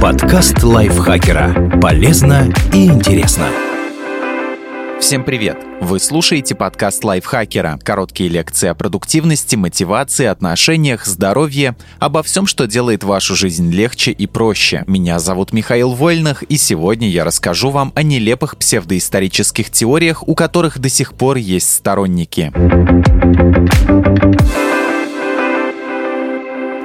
Подкаст Лайфхакера. Полезно и интересно. Всем привет! Вы слушаете подкаст Лайфхакера. Короткие лекции о продуктивности, мотивации, отношениях, здоровье, обо всем, что делает вашу жизнь легче и проще. Меня зовут Михаил Вольных, и сегодня я расскажу вам о нелепых псевдоисторических теориях, у которых до сих пор есть сторонники.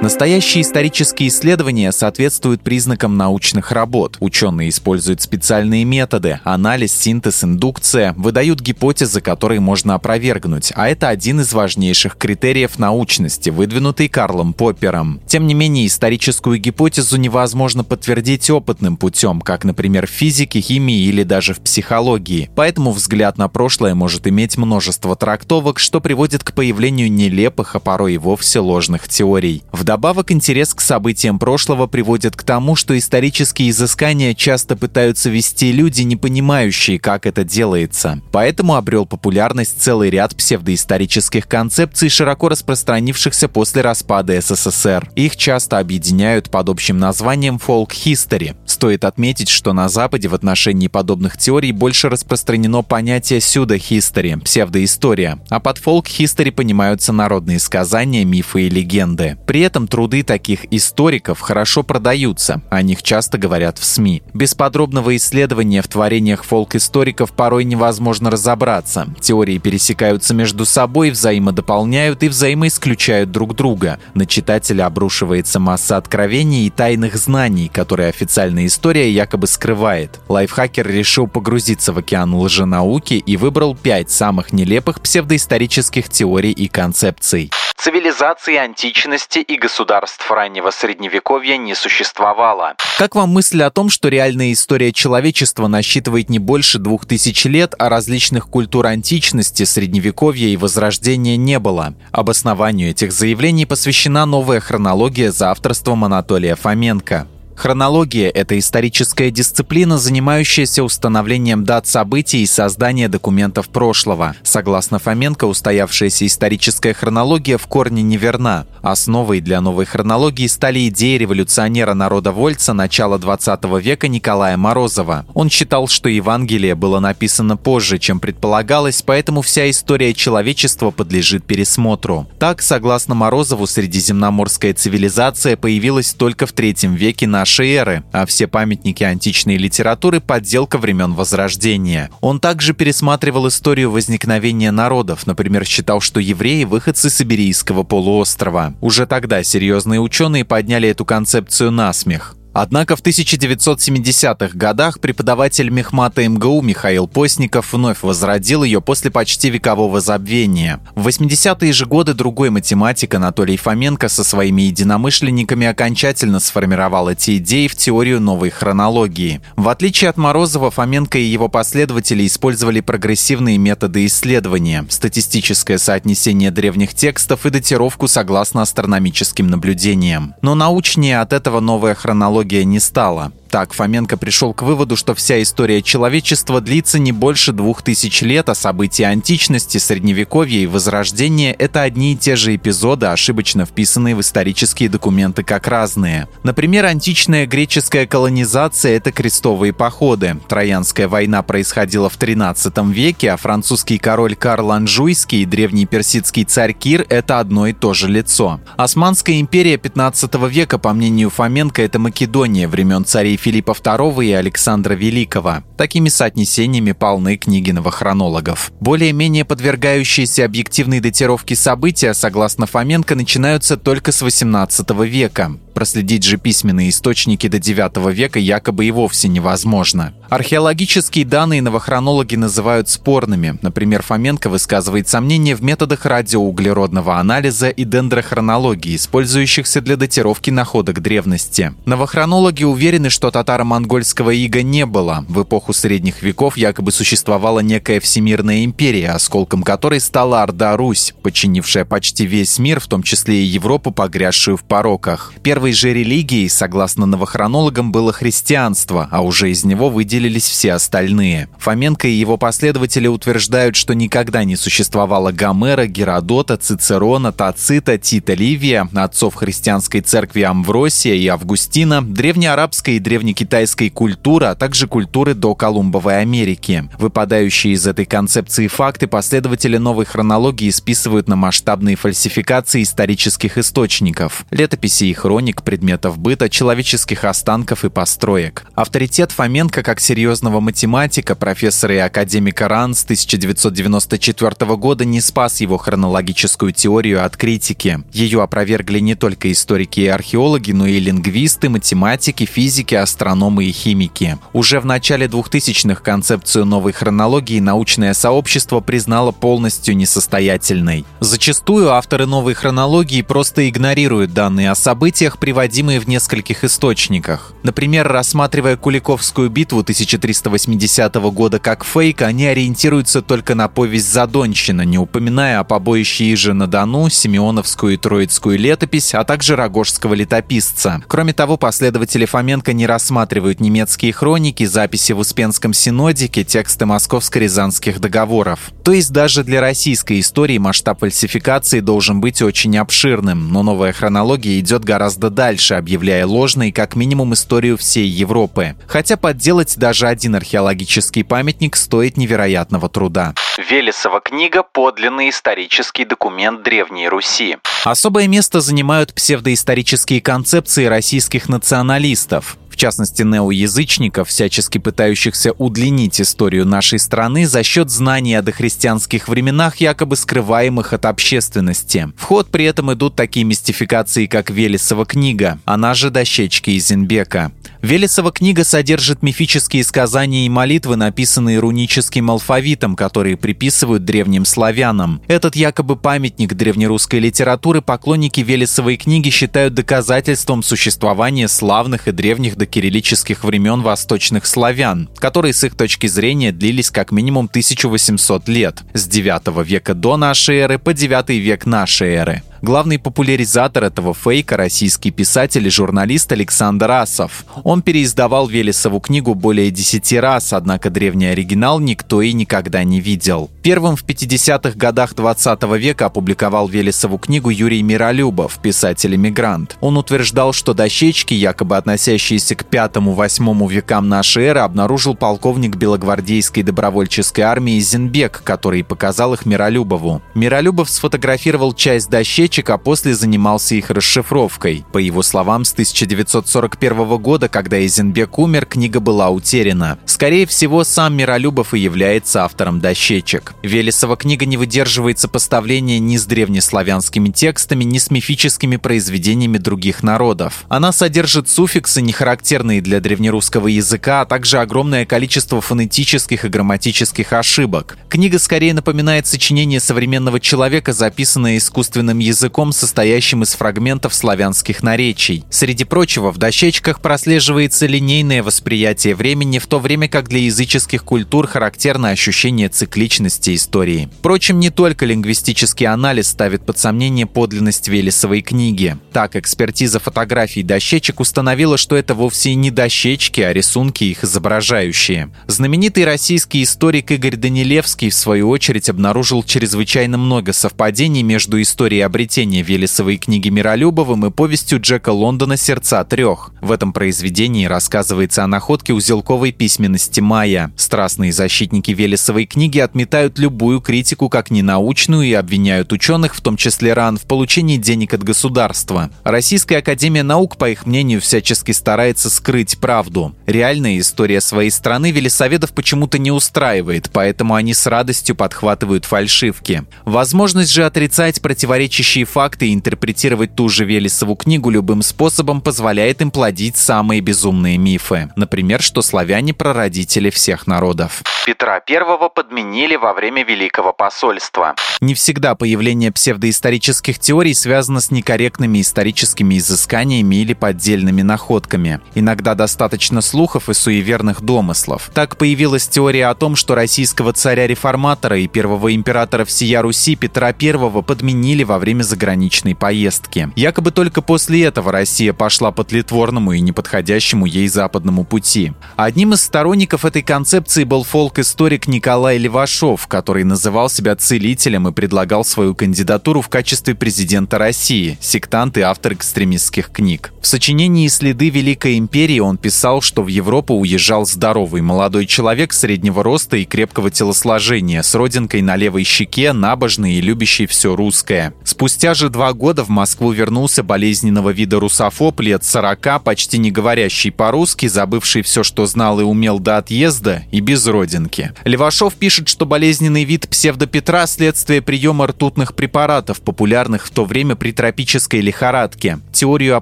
Настоящие исторические исследования соответствуют признакам научных работ. Ученые используют специальные методы – анализ, синтез, индукция, выдают гипотезы, которые можно опровергнуть, а это один из важнейших критериев научности, выдвинутый Карлом Поппером. Тем не менее, историческую гипотезу невозможно подтвердить опытным путем, как, например, в физике, химии или даже в психологии. Поэтому взгляд на прошлое может иметь множество трактовок, что приводит к появлению нелепых, а порой и вовсе ложных теорий. Вдобавок, интерес к событиям прошлого приводит к тому, что исторические изыскания часто пытаются вести люди, не понимающие, как это делается. Поэтому обрел популярность целый ряд псевдоисторических концепций, широко распространившихся после распада СССР. Их часто объединяют под общим названием «фолк-хистори». Стоит отметить, что на Западе в отношении подобных теорий больше распространено понятие «сюдо-хистори» – псевдоистория, а под «фолк-хистори» понимаются народные сказания, мифы и легенды. При этом труды таких историков хорошо продаются, о них часто говорят в СМИ. Без подробного исследования в творениях фолк-историков порой невозможно разобраться. Теории пересекаются между собой, взаимодополняют и взаимоисключают друг друга. На читателя обрушивается масса откровений и тайных знаний, которые официальная история якобы скрывает. Лайфхакер решил погрузиться в океан лженауки и выбрал 5 самых нелепых псевдоисторических теорий и концепций. Цивилизации античности и государств раннего средневековья не существовало. Как вам мысль о том, что реальная история человечества насчитывает не больше 2000 лет, а различных культур античности, средневековья и возрождения не было? Обоснованию этих заявлений посвящена новая хронология за авторством Анатолия Фоменко. Хронология – это историческая дисциплина, занимающаяся установлением дат событий и создания документов прошлого. Согласно Фоменко, устоявшаяся историческая хронология в корне неверна. Основой для новой хронологии стали идеи революционера-народовольца начала XX века Николая Морозова. Он считал, что Евангелие было написано позже, чем предполагалось, поэтому вся история человечества подлежит пересмотру. Так, согласно Морозову, средиземноморская цивилизация появилась только в III веке нашей эры, а все памятники античной литературы – подделка времен Возрождения. Он также пересматривал историю возникновения народов, например, считал, что евреи – выходцы с Иберийского полуострова. Уже тогда серьезные ученые подняли эту концепцию на смех. Однако в 1970-х годах преподаватель мехмата МГУ Михаил Постников вновь возродил ее после почти векового забвения. В 80-е же годы другой математик Анатолий Фоменко со своими единомышленниками окончательно сформировал эти идеи в теорию новой хронологии. В отличие от Морозова, Фоменко и его последователи использовали прогрессивные методы исследования – статистическое соотнесение древних текстов и датировку согласно астрономическим наблюдениям. Но научнее от этого новая хронология не стала. Так, Фоменко пришел к выводу, что вся история человечества длится не больше 2000 лет, а события античности, средневековья и возрождения – это одни и те же эпизоды, ошибочно вписанные в исторические документы как разные. Например, античная греческая колонизация – это крестовые походы. Троянская война происходила в XIII веке, а французский король Карл Анжуйский и древний персидский царь Кир – это одно и то же лицо. Османская империя XV века, по мнению Фоменко, это Македония времен царей Филиппа II и Александра Великого. Такими соотнесениями полны книги новохронологов. Более-менее подвергающиеся объективной датировке события, согласно Фоменко, начинаются только с XVIII века. Проследить же письменные источники до IX века якобы и вовсе невозможно. Археологические данные новохронологи называют спорными. Например, Фоменко высказывает сомнения в методах радиоуглеродного анализа и дендрохронологии, использующихся для датировки находок древности. Новохронологи уверены, что до татаро-монгольского ига не было. В эпоху средних веков якобы существовала некая всемирная империя, осколком которой стала Орда-Русь, подчинившая почти весь мир, в том числе и Европу, погрязшую в пороках. Первой же религией, согласно новохронологам, было христианство, а уже из него выделились все остальные. Фоменко и его последователи утверждают, что никогда не существовало Гомера, Геродота, Цицерона, Тацита, Тита Ливия, отцов христианской церкви Амвросия и Августина, древнеарабской и древнекитайской культуры, а также культуры до Колумбовой Америки. Выпадающие из этой концепции факты последователи новой хронологии списывают на масштабные фальсификации исторических источников, летописей и хроник, предметов быта, человеческих останков и построек. Авторитет Фоменко как серьезного математика, профессора и академика РАН с 1994 года не спас его хронологическую теорию от критики. Ее опровергли не только историки и археологи, но и лингвисты, математики, физики, астрономы и химики. Уже в начале 2000-х концепцию новой хронологии научное сообщество признало полностью несостоятельной. Зачастую авторы новой хронологии просто игнорируют данные о событиях, приводимые в нескольких источниках. Например, рассматривая Куликовскую битву 1380 года как фейк, они ориентируются только на повесть «Задонщина», не упоминая о побоище Ижи-на-Дону, Симеоновскую и Троицкую летопись, а также Рогожского летописца. Кроме того, последователи Фоменко не рассматривают немецкие хроники, записи в Успенском синодике, тексты московско-рязанских договоров. То есть даже для российской истории масштаб фальсификации должен быть очень обширным, но новая хронология идет гораздо дальше, объявляя ложной как минимум историю всей Европы. Хотя подделать даже один археологический памятник стоит невероятного труда. Велесова книга – подлинный исторический документ Древней Руси. Особое место занимают псевдоисторические концепции российских националистов. В частности, неоязычников, всячески пытающихся удлинить историю нашей страны за счет знаний о дохристианских временах, якобы скрываемых от общественности. В ход при этом идут такие мистификации, как Велесова книга, она же дощечки из Зинбека. Велесова книга содержит мифические сказания и молитвы, написанные руническим алфавитом, которые приписывают древним славянам. Этот якобы памятник древнерусской литературы поклонники Велесовой книги считают доказательством существования славных и древних до кириллических времен восточных славян, которые с их точки зрения длились как минимум 1800 лет, с 9 века до нашей эры по 9 век нашей эры. Главный популяризатор этого фейка – российский писатель и журналист Александр Асов. Он переиздавал Велесову книгу более 10 раз, однако древний оригинал никто и никогда не видел. Первым в 50-х годах 20 века опубликовал Велесову книгу Юрий Миролюбов, писатель-эмигрант. Он утверждал, что дощечки, якобы относящиеся к 5-8 векам нашей эры, обнаружил полковник белогвардейской добровольческой армии Зинбек, который показал их Миролюбову. Миролюбов сфотографировал часть дощечек, а после занимался их расшифровкой. По его словам, с 1941 года, когда Изенбек умер, книга была утеряна. Скорее всего, сам Миролюбов и является автором дощечек. Велесова книга не выдерживается поставления ни с древнеславянскими текстами, ни с мифическими произведениями других народов. Она содержит суффиксы, не характерные для древнерусского языка, а также огромное количество фонетических и грамматических ошибок. Книга скорее напоминает сочинение современного человека, записанное искусственным языком, состоящим из фрагментов славянских наречий. Среди прочего, в дощечках прослеживается линейное восприятие времени, в то время как для языческих культур характерно ощущение цикличности истории. Впрочем, не только лингвистический анализ ставит под сомнение подлинность Велесовой книги. Так, экспертиза фотографий дощечек установила, что это вовсе не дощечки, а рисунки, их изображающие. Знаменитый российский историк Игорь Данилевский, в свою очередь, обнаружил чрезвычайно много совпадений между историей обретение Велесовой книги Миролюбовым и повестью Джека Лондона «Сердца трех». В этом произведении рассказывается о находке узелковой письменности майя. Страстные защитники Велесовой книги отметают любую критику как ненаучную и обвиняют ученых, в том числе РАН, в получении денег от государства. Российская академия наук, по их мнению, всячески старается скрыть правду. Реальная история своей страны велесоведов почему-то не устраивает, поэтому они с радостью подхватывают фальшивки. Возможность же отрицать противоречие общие факты и интерпретировать ту же Велесову книгу любым способом позволяет им плодить самые безумные мифы. Например, что славяне – прародители всех народов. Петра I подменили во время Великого посольства. Не всегда появление псевдоисторических теорий связано с некорректными историческими изысканиями или поддельными находками. Иногда достаточно слухов и суеверных домыслов. Так появилась теория о том, что российского царя-реформатора и первого императора всея Руси Петра I подменили во время заграничной поездки. Якобы только после этого Россия пошла по тлетворному и неподходящему ей западному пути. Одним из сторонников этой концепции был фолк-историк Николай Левашов, который называл себя целителем и предлагал свою кандидатуру в качестве президента России, сектант и автор экстремистских книг. В сочинении «Следы Великой империи» он писал, что в Европу уезжал здоровый молодой человек среднего роста и крепкого телосложения, с родинкой на левой щеке, набожный и любящий все русское. Спустя же 2 года в Москву вернулся болезненного вида русофоб лет 40, почти не говорящий по-русски, забывший все, что знал и умел до отъезда, и без родинки. Левашов пишет, что болезненный вид псевдопетра – следствие приема ртутных препаратов, популярных в то время при тропической лихорадке. Теорию о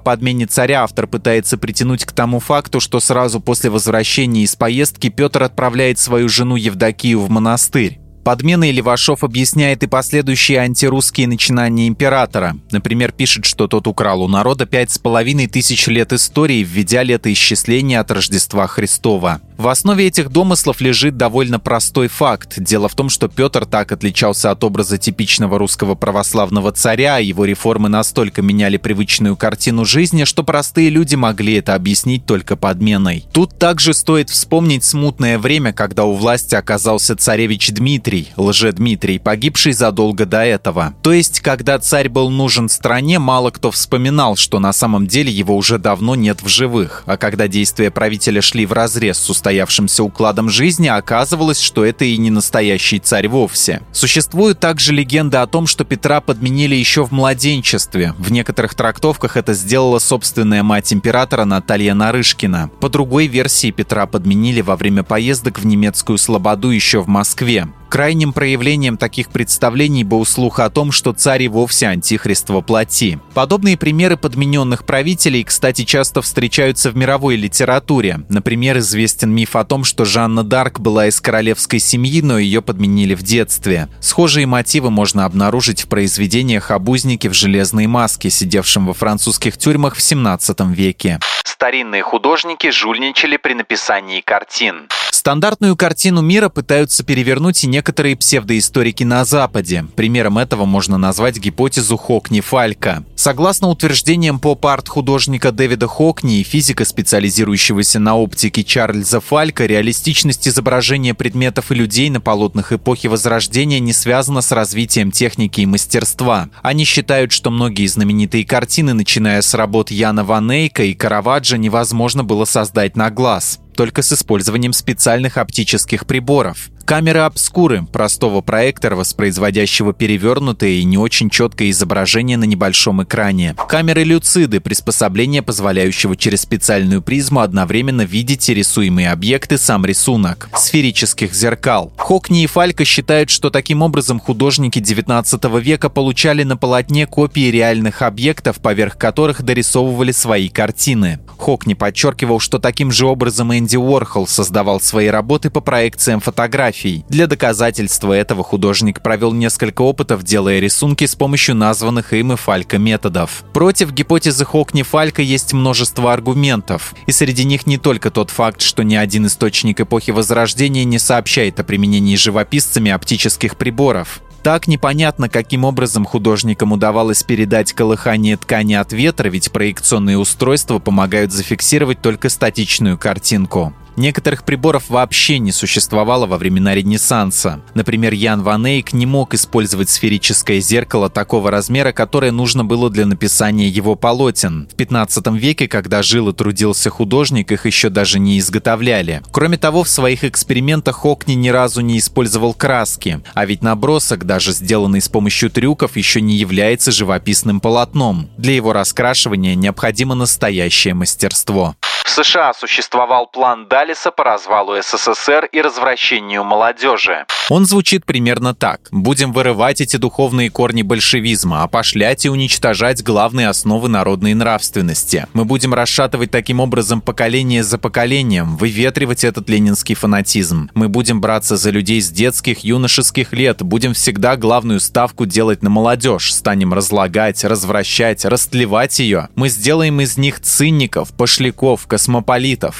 подмене царя автор пытается притянуть к тому факту, что сразу после возвращения из поездки Петр отправляет свою жену Евдокию в монастырь. Подменой Левашов объясняет и последующие антирусские начинания императора. Например, пишет, что тот украл у народа 5500 лет истории, введя летоисчисление от Рождества Христова. В основе этих домыслов лежит довольно простой факт. Дело в том, что Петр так отличался от образа типичного русского православного царя, а его реформы настолько меняли привычную картину жизни, что простые люди могли это объяснить только подменой. Тут также стоит вспомнить смутное время, когда у власти оказался царевич Дмитрий, лже-Дмитрий, погибший задолго до этого. То есть, когда царь был нужен стране, мало кто вспоминал, что на самом деле его уже давно нет в живых. А когда действия правителя шли вразрез с устоявшимся укладом жизни, оказывалось, что это и не настоящий царь вовсе. Существуют также легенды о том, что Петра подменили еще в младенчестве. В некоторых трактовках это сделала собственная мать императора Наталья Нарышкина. По другой версии, Петра подменили во время поездок в немецкую слободу еще в Москве. Крайним проявлением таких представлений был слух о том, что царь и вовсе антихрист во плоти. Подобные примеры подмененных правителей, кстати, часто встречаются в мировой литературе. Например, известен миф о том, что Жанна Д'Арк была из королевской семьи, но ее подменили в детстве. Схожие мотивы можно обнаружить в произведениях об узнике в железной маске, сидевшем во французских тюрьмах в 17 веке. Старинные художники жульничали при написании картин. Стандартную картину мира пытаются перевернуть и некоторые псевдоисторики на Западе. Примером этого можно назвать гипотезу Хокни-Фалька. Согласно утверждениям поп-арт-художника Дэвида Хокни и физика, специализирующегося на оптике Чарльза Фалька, реалистичность изображения предметов и людей на полотнах эпохи Возрождения не связана с развитием техники и мастерства. Они считают, что многие знаменитые картины, начиная с работ Яна Ван Эйка и Караваджо, невозможно было создать на глаз, только с использованием специальных оптических приборов. Камеры обскуры – простого проектора, воспроизводящего перевернутое и не очень четкое изображение на небольшом экране. Камеры люциды – приспособление, позволяющего через специальную призму одновременно видеть и рисуемые объекты, сам рисунок. Сферических зеркал. Хокни и Фалька считают, что таким образом художники XIX века получали на полотне копии реальных объектов, поверх которых дорисовывали свои картины. Хокни подчеркивал, что таким же образом Энди Уорхол создавал свои работы по проекциям фотографий. Для доказательства этого художник провел несколько опытов, делая рисунки с помощью названных им и Фалька методов. Против гипотезы Хокни-Фалька есть множество аргументов, и среди них не только тот факт, что ни один источник эпохи Возрождения не сообщает о применении живописцами оптических приборов. Так непонятно, каким образом художникам удавалось передать колыхание ткани от ветра, ведь проекционные устройства помогают зафиксировать только статичную картинку. Некоторых приборов вообще не существовало во времена Ренессанса. Например, Ян Ван Эйк не мог использовать сферическое зеркало такого размера, которое нужно было для написания его полотен. В 15 веке, когда жил и трудился художник, их еще даже не изготовляли. Кроме того, в своих экспериментах Хокни ни разу не использовал краски. А ведь набросок, даже сделанный с помощью трюков, еще не является живописным полотном. Для его раскрашивания необходимо настоящее мастерство. В США существовал план Даллеса по развалу СССР и развращению молодежи. Он звучит примерно так. Будем вырывать эти духовные корни большевизма, опошлять и уничтожать главные основы народной нравственности. Мы будем расшатывать таким образом поколение за поколением, выветривать этот ленинский фанатизм. Мы будем браться за людей с детских, юношеских лет, будем всегда главную ставку делать на молодежь, станем разлагать, развращать, растлевать ее. Мы сделаем из них цинников, пошляков, космополитов.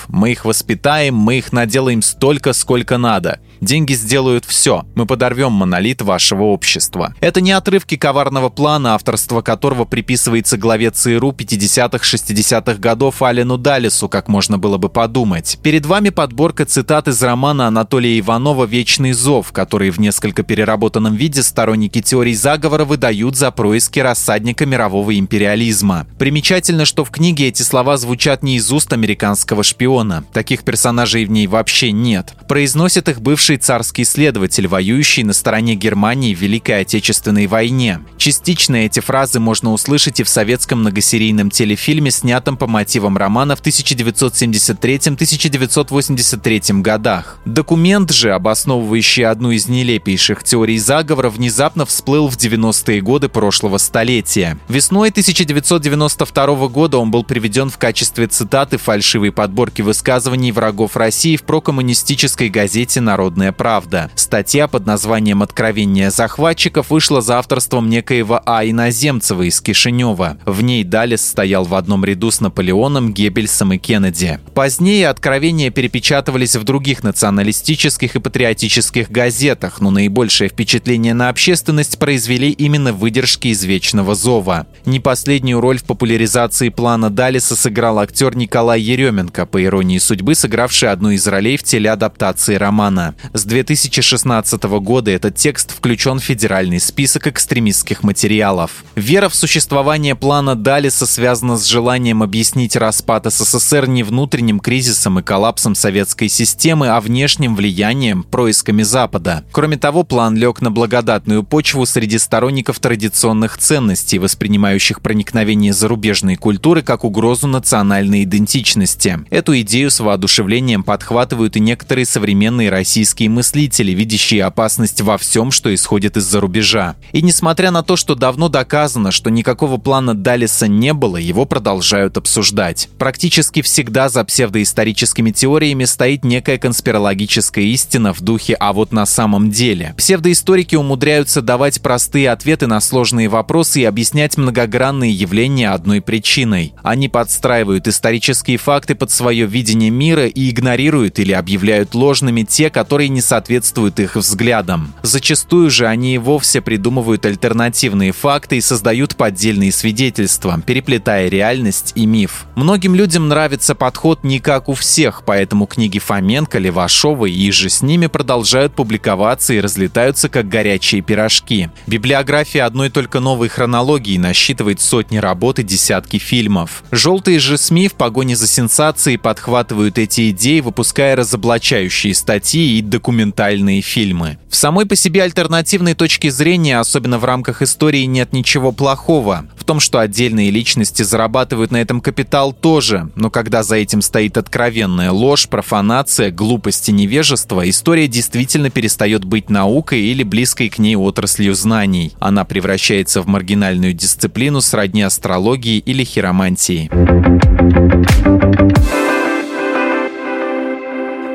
Мы их воспитаем, мы их наделаем столько, сколько надо. Деньги сделают все. Мы подорвем монолит вашего общества. Это не отрывки коварного плана, авторство которого приписывается главе ЦРУ 50-60-х годов Алену Даллесу, как можно было бы подумать. Перед вами подборка цитат из романа Анатолия Иванова «Вечный зов», который в несколько переработанном виде сторонники теорий заговора выдают за происки рассадника мирового империализма. Примечательно, что в книге эти слова звучат не из уст американского шпиона. Таких персонажей в ней вообще нет. Произносит их бывший царский следователь, воюющий на стороне Германии в Великой Отечественной войне. Частично эти фразы можно услышать и в советском многосерийном телефильме, снятом по мотивам романа в 1973-1983 годах. Документ же, обосновывающий одну из нелепейших теорий заговора, внезапно всплыл в 90-е годы прошлого столетия. Весной 1992 года он был приведен в качестве цитаты фальшивой подборки высказываний врагов России в прокоммунистической газете «Народная правда». Статья под названием «Откровение захватчиков» вышла за авторством некоего А. Иноземцева из Кишинева. В ней Даллес стоял в одном ряду с Наполеоном, Геббельсом и Кеннеди. Позднее откровения перепечатывались в других националистических и патриотических газетах, но наибольшее впечатление на общественность произвели именно выдержки из «Вечного зова». Не последнюю роль в популяризации плана Даллеса сыграл актер Николай Еременко, по иронии судьбы сыгравший одну из ролей в телеадаптации романа. С 2016 года этот текст включен в федеральный список экстремистских материалов. Вера в существование плана Даллеса связана с желанием объяснить распад СССР не внутренним кризисом и коллапсом советской системы, а внешним влиянием, происками Запада. Кроме того, план лег на благодатную почву среди сторонников традиционных ценностей, воспринимающих проникновение зарубежной культуры как угрозу национальной идентичности. Эту идею с воодушевлением подхватывают и некоторые современные российские мыслители, видящие опасность во всем, что исходит из-за рубежа. И несмотря на то, что давно доказано, что никакого плана Даллеса не было, его продолжают обсуждать. Практически всегда за псевдоисторическими теориями стоит некая конспирологическая истина в духе «а вот на самом деле». Псевдоисторики умудряются давать простые ответы на сложные вопросы и объяснять многогранные явления одной причиной. Они подстраивают исторические факты под свое видение мира и игнорируют или объявляют ложными те, которые не соответствуют их взглядам. Зачастую же они и вовсе придумывают альтернативные факты и создают поддельные свидетельства, переплетая реальность и миф. Многим людям нравится подход не как у всех, поэтому книги Фоменко, Левашова и же с ними продолжают публиковаться и разлетаются как горячие пирожки. Библиография одной только новой хронологии насчитывает сотни работ и десятки фильмов. Желтые же СМИ в погоне за сенсацией подхватывают эти идеи, выпуская разоблачающие статьи и документальные фильмы. В самой по себе альтернативной точке зрения, особенно в рамках истории, нет ничего плохого. В том, что отдельные личности зарабатывают на этом капитал, тоже, но когда за этим стоит откровенная ложь, профанация, глупость и невежество, история действительно перестает быть наукой или близкой к ней отраслью знаний. Она превращается в маргинальную дисциплину сродни астрологии или хиромантии.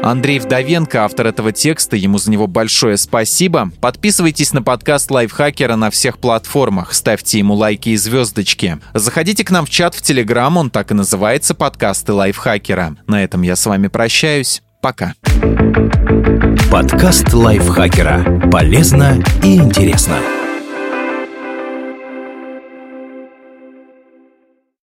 Андрей Вдовенко, автор этого текста, ему за него большое спасибо. Подписывайтесь на подкаст Лайфхакера на всех платформах, ставьте ему лайки и звездочки. Заходите к нам в чат в Телеграм, он так и называется «Подкасты Лайфхакера». На этом я с вами прощаюсь. Пока. Подкаст Лайфхакера. Полезно и интересно.